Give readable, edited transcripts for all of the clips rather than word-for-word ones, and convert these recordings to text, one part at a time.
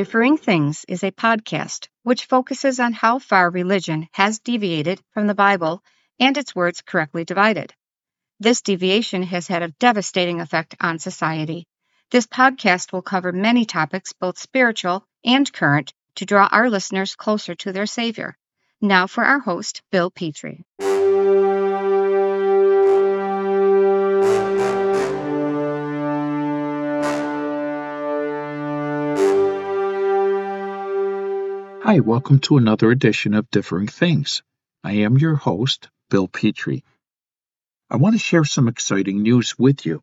Differing Things is a podcast which focuses on how far religion has deviated from the Bible and its words correctly divided. This deviation has had a devastating effect on society. This podcast will cover many topics, both spiritual and current, to draw our listeners closer to their Savior. Now for our host, Bill Petrie. Hi, welcome to another edition of Differing Things. I am your host, Bill Petrie. I want to share some exciting news with you.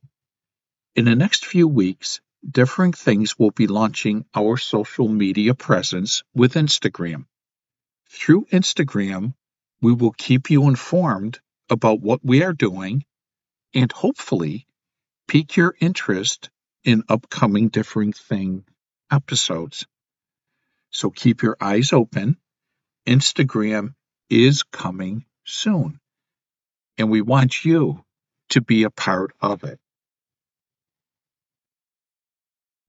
In the next few weeks, Differing Things will be launching our social media presence with Instagram. Through Instagram, we will keep you informed about what we are doing and hopefully pique your interest in upcoming Differing Things episodes. So keep your eyes open. Instagram is coming soon, and we want you to be a part of it.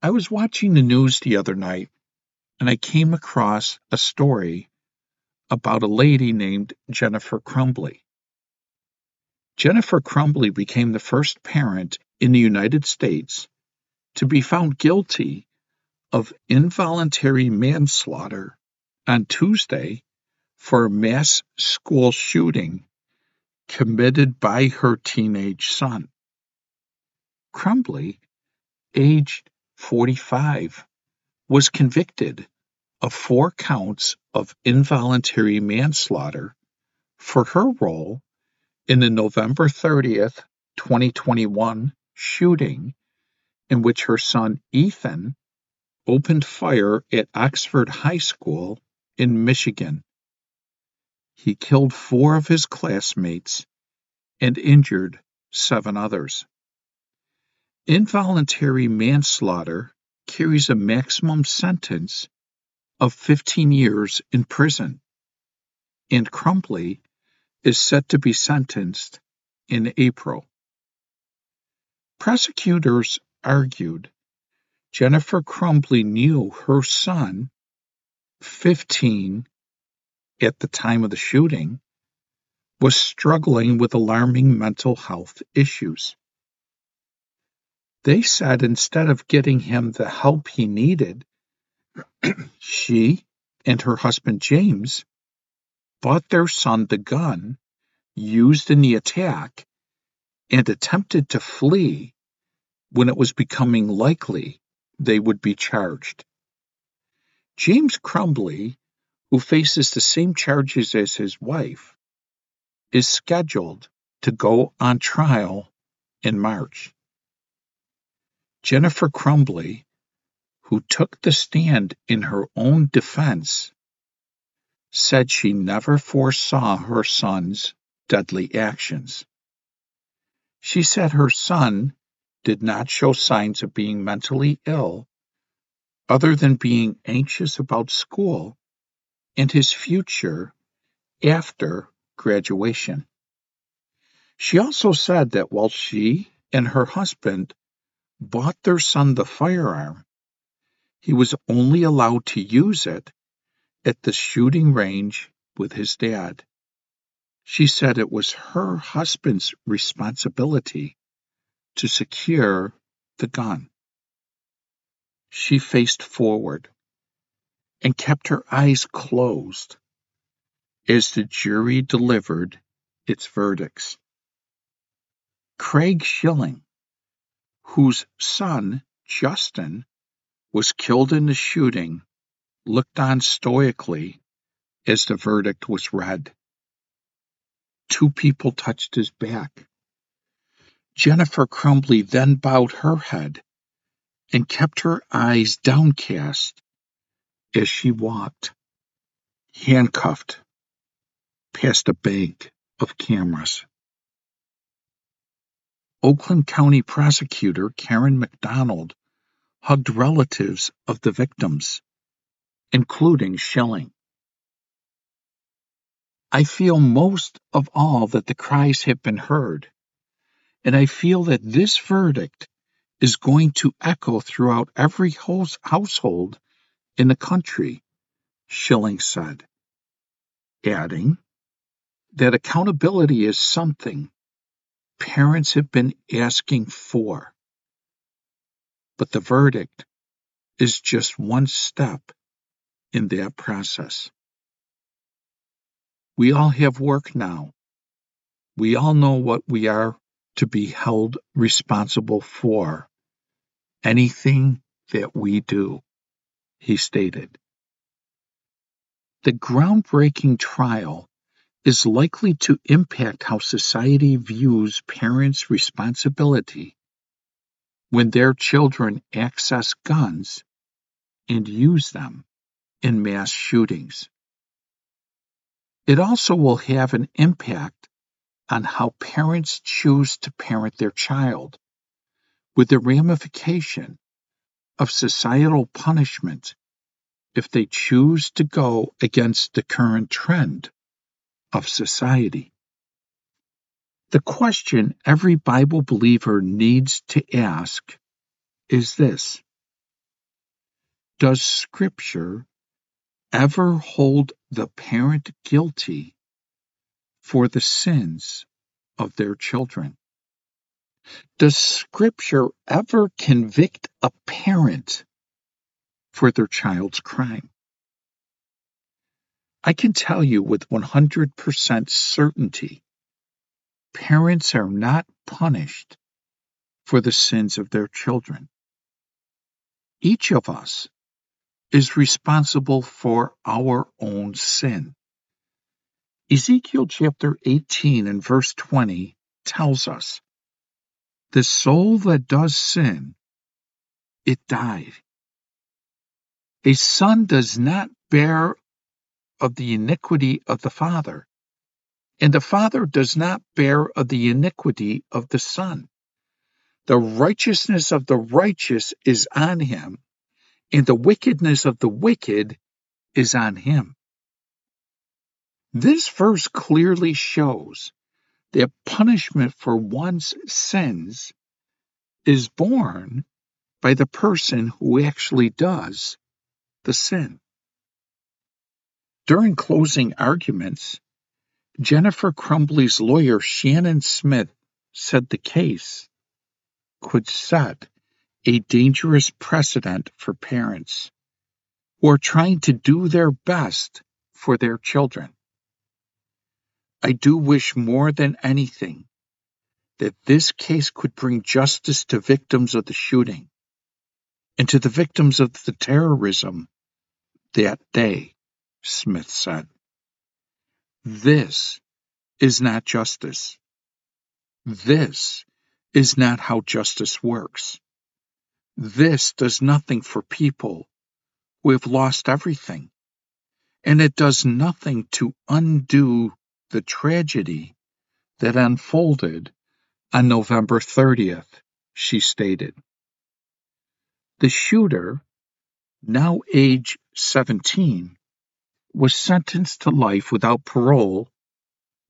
I was watching the news the other night, and I came across a story about a lady named Jennifer Crumbley. Jennifer Crumbley became the first parent in the United States to be found guilty of involuntary manslaughter on Tuesday for a mass school shooting committed by her teenage son. Crumbley, aged 45, was convicted of 4 counts of involuntary manslaughter for her role in the November 30th, 2021 shooting in which her son Ethan opened fire at Oxford High School in Michigan. He killed 4 of his classmates and injured 7 others. Involuntary manslaughter carries a maximum sentence of 15 years in prison, and Crumbley is set to be sentenced in April. Prosecutors argued Jennifer Crumbley knew her son, 15, at the time of the shooting, was struggling with alarming mental health issues. They said instead of getting him the help he needed, she and her husband James bought their son the gun used in the attack and attempted to flee when it was becoming likely they would be charged. James Crumbley, who faces the same charges as his wife, is scheduled to go on trial in March. Jennifer Crumbley, who took the stand in her own defense, said she never foresaw her son's deadly actions. She said her son did not show signs of being mentally ill, other than being anxious about school and his future after graduation. She also said that while she and her husband bought their son the firearm, he was only allowed to use it at the shooting range with his dad. She said it was her husband's responsibility to secure the gun. She faced forward and kept her eyes closed as the jury delivered its verdicts. Craig Schilling, whose son, Justin, was killed in the shooting, looked on stoically as the verdict was read. 2 people touched his back. Jennifer Crumbley then bowed her head and kept her eyes downcast as she walked, handcuffed, past a bank of cameras. Oakland County Prosecutor Karen McDonald hugged relatives of the victims, including Schilling. I feel most of all that the cries have been heard, and I feel that this verdict is going to echo throughout every household in the country, Schilling said, adding that accountability is something parents have been asking for, but the verdict is just one step in that process. We all have work now. We all know what we are to be held responsible for, anything that we do, he stated. The groundbreaking trial is likely to impact how society views parents' responsibility when their children access guns and use them in mass shootings. It also will have an impact on how parents choose to parent their child, with the ramification of societal punishment if they choose to go against the current trend of society. The question every Bible believer needs to ask is this: does Scripture ever hold the parent guilty for the sins of their children? Does Scripture ever convict a parent for their child's crime? I can tell you with 100% certainty, parents are not punished for the sins of their children. Each of us is responsible for our own sin. Ezekiel chapter 18 and verse 20 tells us, "The soul that does sin, it died. A son does not bear of the iniquity of the father, and the father does not bear of the iniquity of the son. The righteousness of the righteous is on him, and the wickedness of the wicked is on him." This verse clearly shows that punishment for one's sins is borne by the person who actually does the sin. During closing arguments, Jennifer Crumbley's lawyer, Shannon Smith, said the case could set a dangerous precedent for parents who are trying to do their best for their children. I do wish more than anything that this case could bring justice to victims of the shooting and to the victims of the terrorism that day, Smith said. This is not justice. This is not how justice works. This does nothing for people who have lost everything, and it does nothing to undo the tragedy that unfolded on November 30th, she stated. The shooter, now age 17, was sentenced to life without parole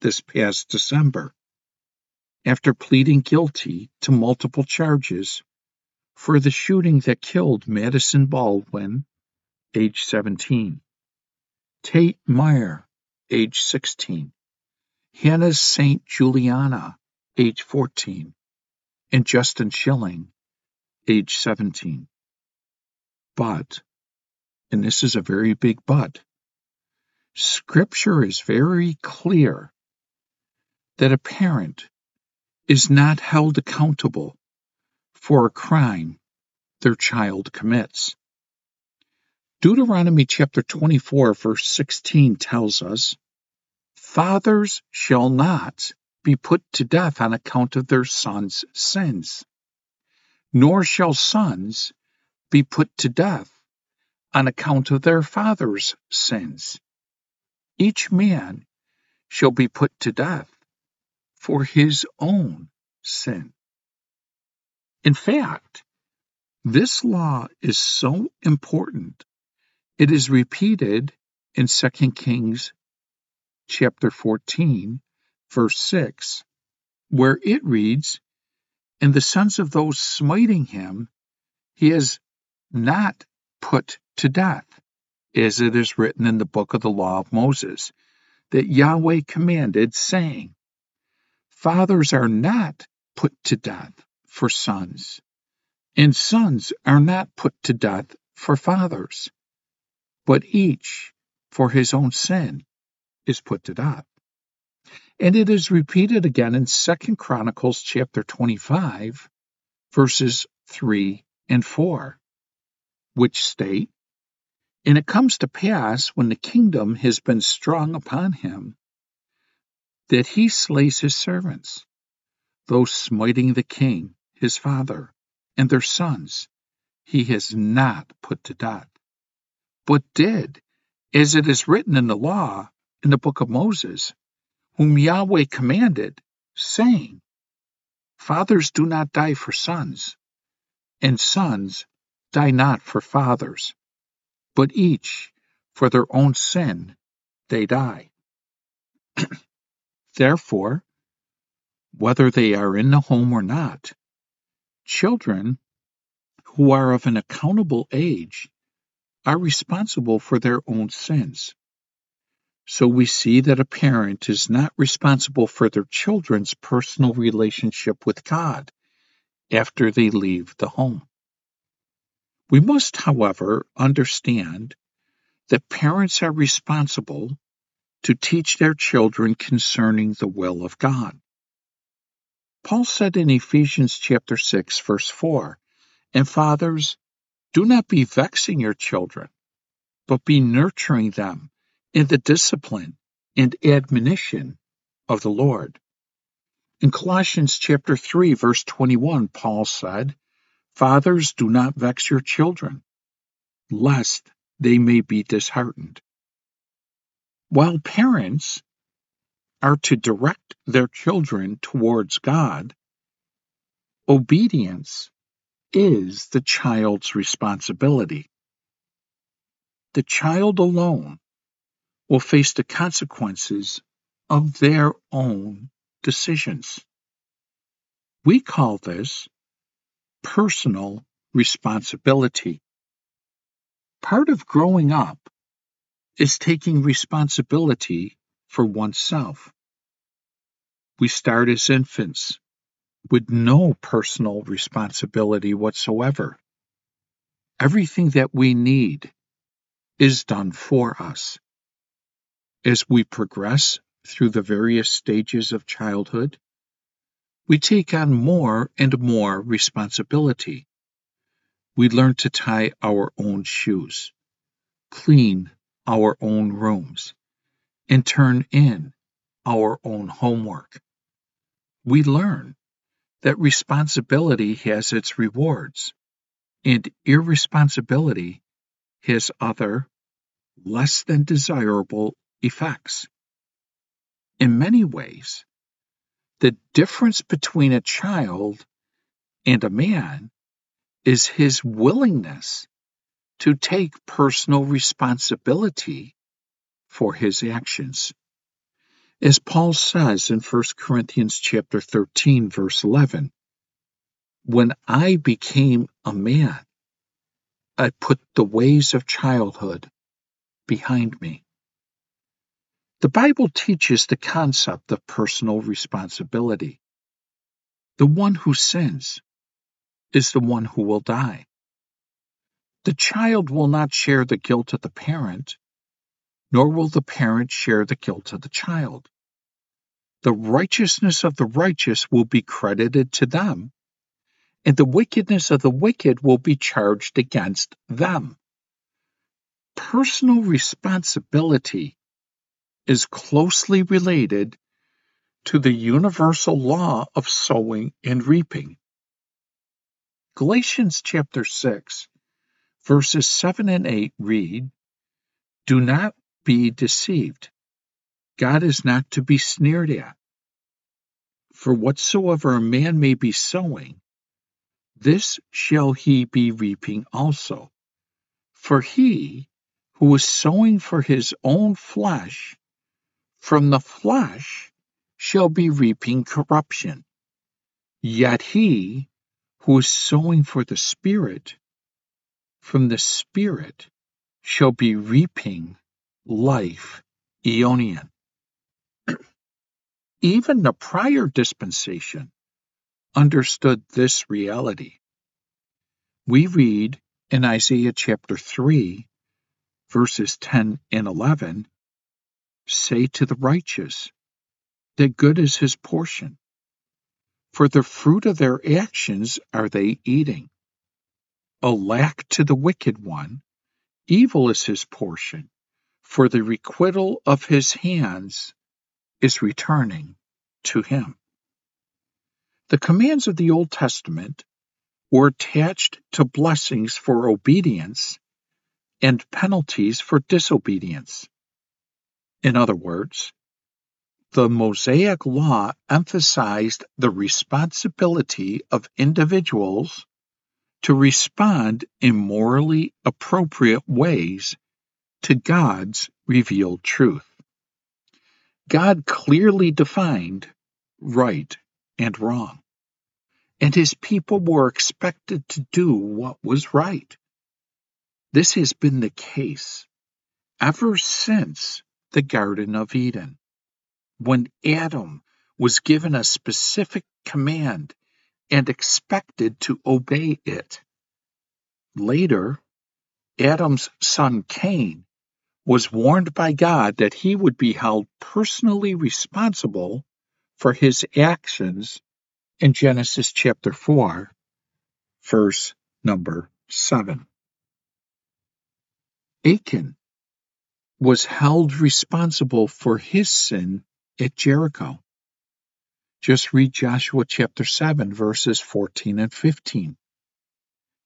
this past December after pleading guilty to multiple charges for the shooting that killed Madison Baldwin, age 17, Tate Meyer, age 16, Hannah St. Juliana, age 14, and Justin Schilling, age 17. But, and this is a very big but, Scripture is very clear that a parent is not held accountable for a crime their child commits. Deuteronomy chapter 24, verse 16 tells us, "Fathers shall not be put to death on account of their sons' sins, nor shall sons be put to death on account of their fathers' sins. Each man shall be put to death for his own sin." In fact, this law is so important, it is repeated in 2 Kings chapter 14, verse 6, where it reads, "And the sons of those smiting him, he has not put to death, as it is written in the book of the law of Moses, that Yahweh commanded, saying, Fathers are not put to death for sons, and sons are not put to death for fathers, but each for his own sin is put to death. And it is repeated again in 2 Chronicles chapter 25, verses 3 and 4, which state, And it comes to pass, when the kingdom has been strong upon him, that he slays his servants, those smiting the king, his father, and their sons, he has not put to death, but did, as it is written in the law, in the book of Moses, whom Yahweh commanded, saying, Fathers do not die for sons, and sons die not for fathers, but each for their own sin they die. Therefore, whether they are in the home or not, children who are of an accountable age are responsible for their own sins. So we see that a parent is not responsible for their children's personal relationship with God after they leave the home. We must, however, understand that parents are responsible to teach their children concerning the will of God. Paul said in Ephesians chapter 6, verse 4, And fathers, do not be vexing your children, but be nurturing them in the discipline and admonition of the Lord. In Colossians chapter 3, verse 21, Paul said, Fathers, do not vex your children, lest they may be disheartened. While parents are to direct their children towards God, obedience is the child's responsibility. The child alone will face the consequences of their own decisions. We call this personal responsibility. Part of growing up is taking responsibility for oneself. We start as infants with no personal responsibility whatsoever. Everything that we need is done for us. As we progress through the various stages of childhood, we take on more and more responsibility. We learn to tie our own shoes, clean our own rooms, and turn in our own homework. We learn that responsibility has its rewards, and irresponsibility has other, less than desirable effects. In many ways, the difference between a child and a man is his willingness to take personal responsibility for his actions. As Paul says in 1 Corinthians chapter 13, verse 11, When I became a man, I put the ways of childhood behind me. The Bible teaches the concept of personal responsibility. The one who sins is the one who will die. The child will not share the guilt of the parent, nor will the parent share the guilt of the child. The righteousness of the righteous will be credited to them, and the wickedness of the wicked will be charged against them. Personal responsibility is closely related to the universal law of sowing and reaping. Galatians chapter 6, verses 7 and 8 read, Do not be deceived. God is not to be sneered at. For whatsoever a man may be sowing, this shall he be reaping also. For he who is sowing for his own flesh, from the flesh shall be reaping corruption. Yet he who is sowing for the Spirit, from the Spirit shall be reaping life aeonian. Even the prior dispensation understood this reality. We read in Isaiah chapter 3, verses 10 and 11, "Say to the righteous that good is his portion, for the fruit of their actions are they eating. Alack to the wicked one, evil is his portion, for the requital of his hands is returning to him." The commands of the Old Testament were attached to blessings for obedience and penalties for disobedience. In other words, the Mosaic Law emphasized the responsibility of individuals to respond in morally appropriate ways to God's revealed truth. God clearly defined right and wrong, and his people were expected to do what was right. This has been the case ever since the Garden of Eden, when Adam was given a specific command and expected to obey it. Later, Adam's son Cain was warned by God that he would be held personally responsible for his actions in Genesis chapter 4, verse number 7. Achan was held responsible for his sin at Jericho. Just read Joshua chapter 7, verses 14 and 15.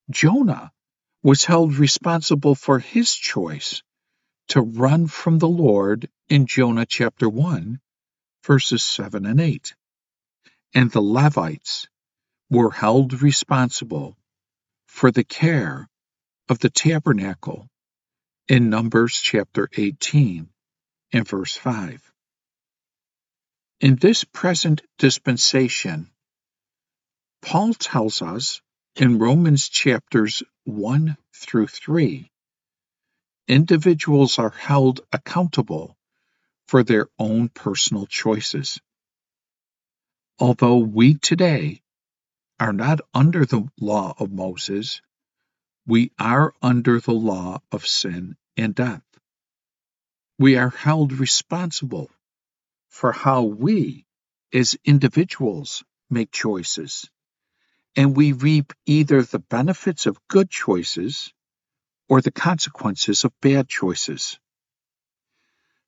Jonah was held responsible for his choice to run from the Lord in Jonah chapter 1, verses 7 and 8. And the Levites were held responsible for the care of the tabernacle in Numbers chapter 18 and verse 5. In this present dispensation, Paul tells us in Romans chapters 1 through 3, individuals are held accountable for their own personal choices. Although we today are not under the law of Moses, we are under the law of sin and death. We are held responsible for how we as individuals make choices, and we reap either the benefits of good choices or the consequences of bad choices.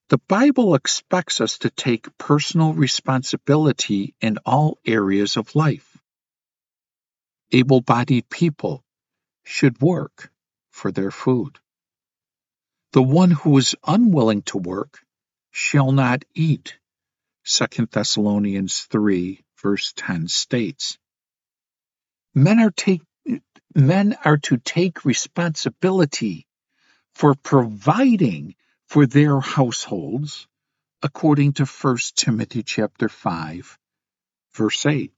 The Bible expects us to take personal responsibility in all areas of life. Able-bodied people should work for their food. The one who is unwilling to work shall not eat, 2 Thessalonians 3, verse 10 states. Men are to take responsibility for providing for their households, according to 1 Timothy chapter 5, verse 8.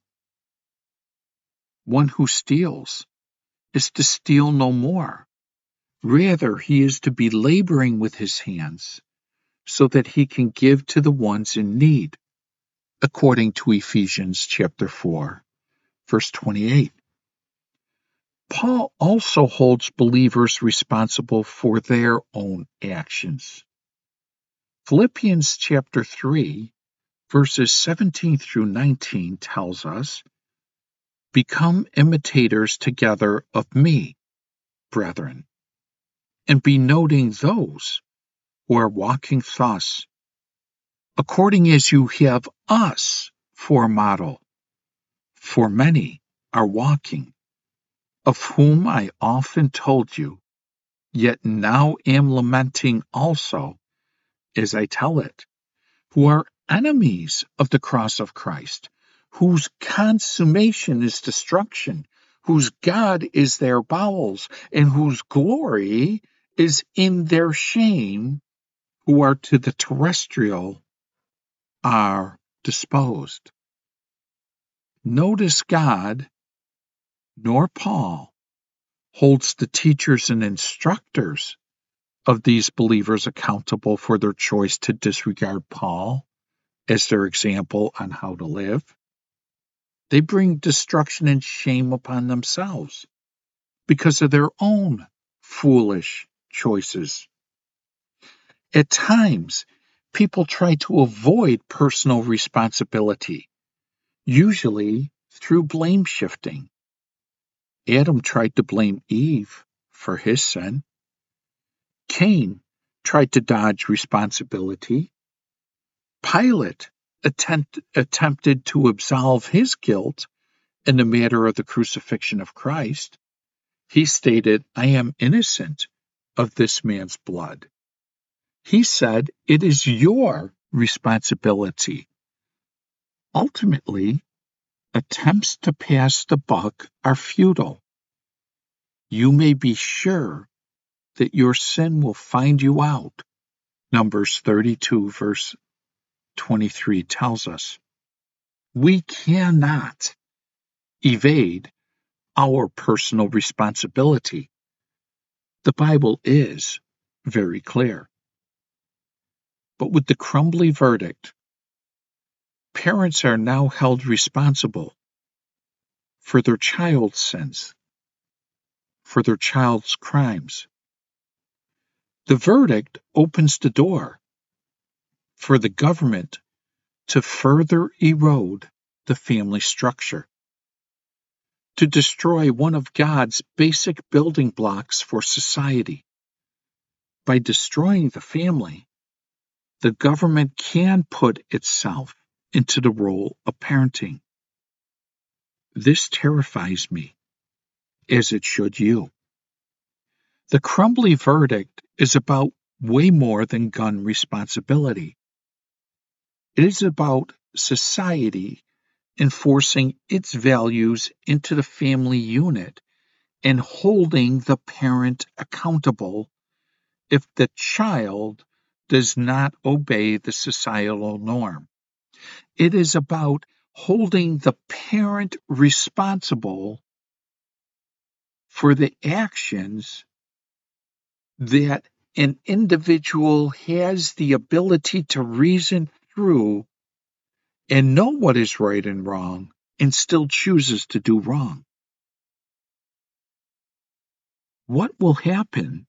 One who steals is to steal no more. Rather, he is to be laboring with his hands so that he can give to the ones in need, according to Ephesians chapter 4, verse 28. Paul also holds believers responsible for their own actions. Philippians chapter 3, verses 17 through 19 tells us, "Become imitators together of me, brethren, and be noting those who are walking thus, according as you have us for a model, for many are walking, of whom I often told you, yet now am lamenting also, as I tell it, who are enemies of the cross of Christ, whose consummation is destruction, whose God is their bowels, and whose glory is in their shame, who are to the terrestrial are disposed." Notice God nor Paul holds the teachers and instructors of these believers accountable for their choice to disregard Paul as their example on how to live. They bring destruction and shame upon themselves because of their own foolish choices. At times, people try to avoid personal responsibility, usually through blame shifting. Adam tried to blame Eve for his sin. Cain tried to dodge responsibility. Pilate attempted to absolve his guilt in the matter of the crucifixion of Christ. He stated, "I am innocent of this man's blood." He said, "It is your responsibility." Ultimately, attempts to pass the buck are futile. You may be sure that your sin will find you out, Numbers 32, verse 23 tells us. We cannot evade our personal responsibility. The Bible is very clear. But with the Crumbley verdict, parents are now held responsible for their child's sins, for their child's crimes. The verdict opens the door for the government to further erode the family structure, to destroy one of God's basic building blocks for society. By destroying the family, the government can put itself into the role of parenting. This terrifies me, as it should you. The Crumbley verdict is about way more than gun responsibility. It is about society enforcing its values into the family unit and holding the parent accountable if the child does not obey the societal norm. It is about holding the parent responsible for the actions that an individual has the ability to reason through and know what is right and wrong and still chooses to do wrong. What will happen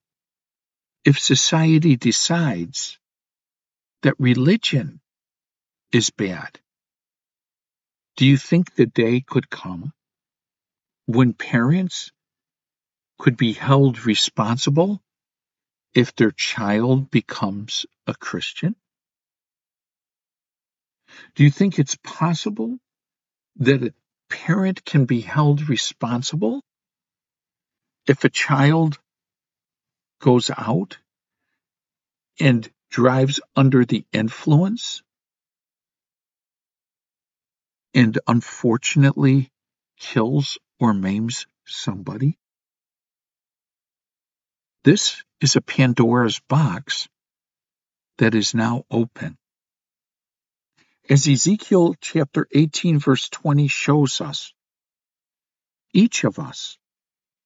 if society decides that religion is bad? Do you think the day could come when parents could be held responsible if their child becomes a Christian? Do you think it's possible that a parent can be held responsible if a child goes out and drives under the influence and unfortunately kills or maims somebody? This is a Pandora's box that is now open. As Ezekiel chapter 18, verse 20 shows us, each of us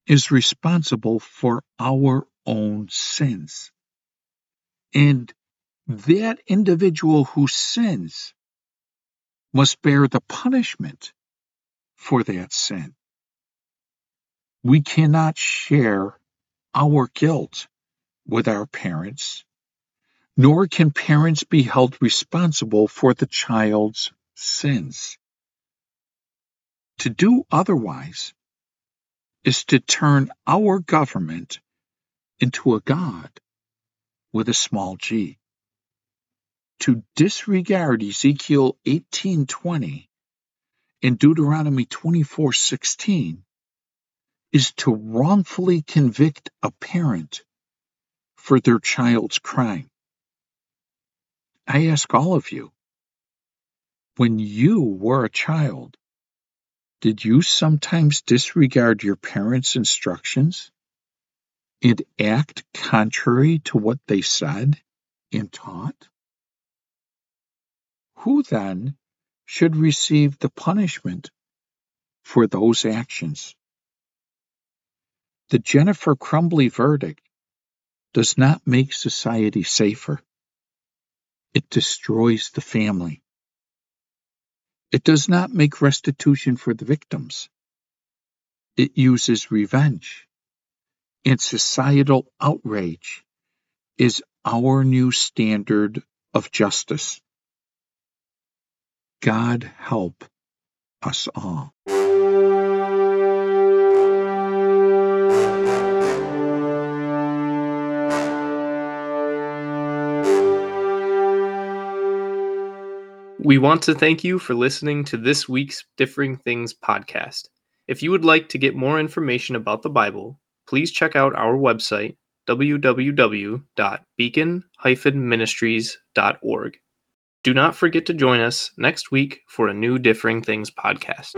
is responsible for our own sins. And that individual who sins must bear the punishment for that sin. We cannot share our guilt with our parents, nor can parents be held responsible for the child's sins. To do otherwise is to turn our government into a god with a small g. To disregard Ezekiel 18:20 and Deuteronomy 24:16 is to wrongfully convict a parent for their child's crime. I ask all of you, when you were a child, did you sometimes disregard your parents' instructions and act contrary to what they said and taught? Who then should receive the punishment for those actions? The Jennifer Crumbley verdict does not make society safer. It destroys the family. It does not make restitution for the victims. It uses revenge, and societal outrage is our new standard of justice. God help us all. We want to thank you for listening to this week's Differing Things podcast. If you would like to get more information about the Bible, please check out our website, www.beacon-ministries.org. Do not forget to join us next week for a new Differing Things podcast.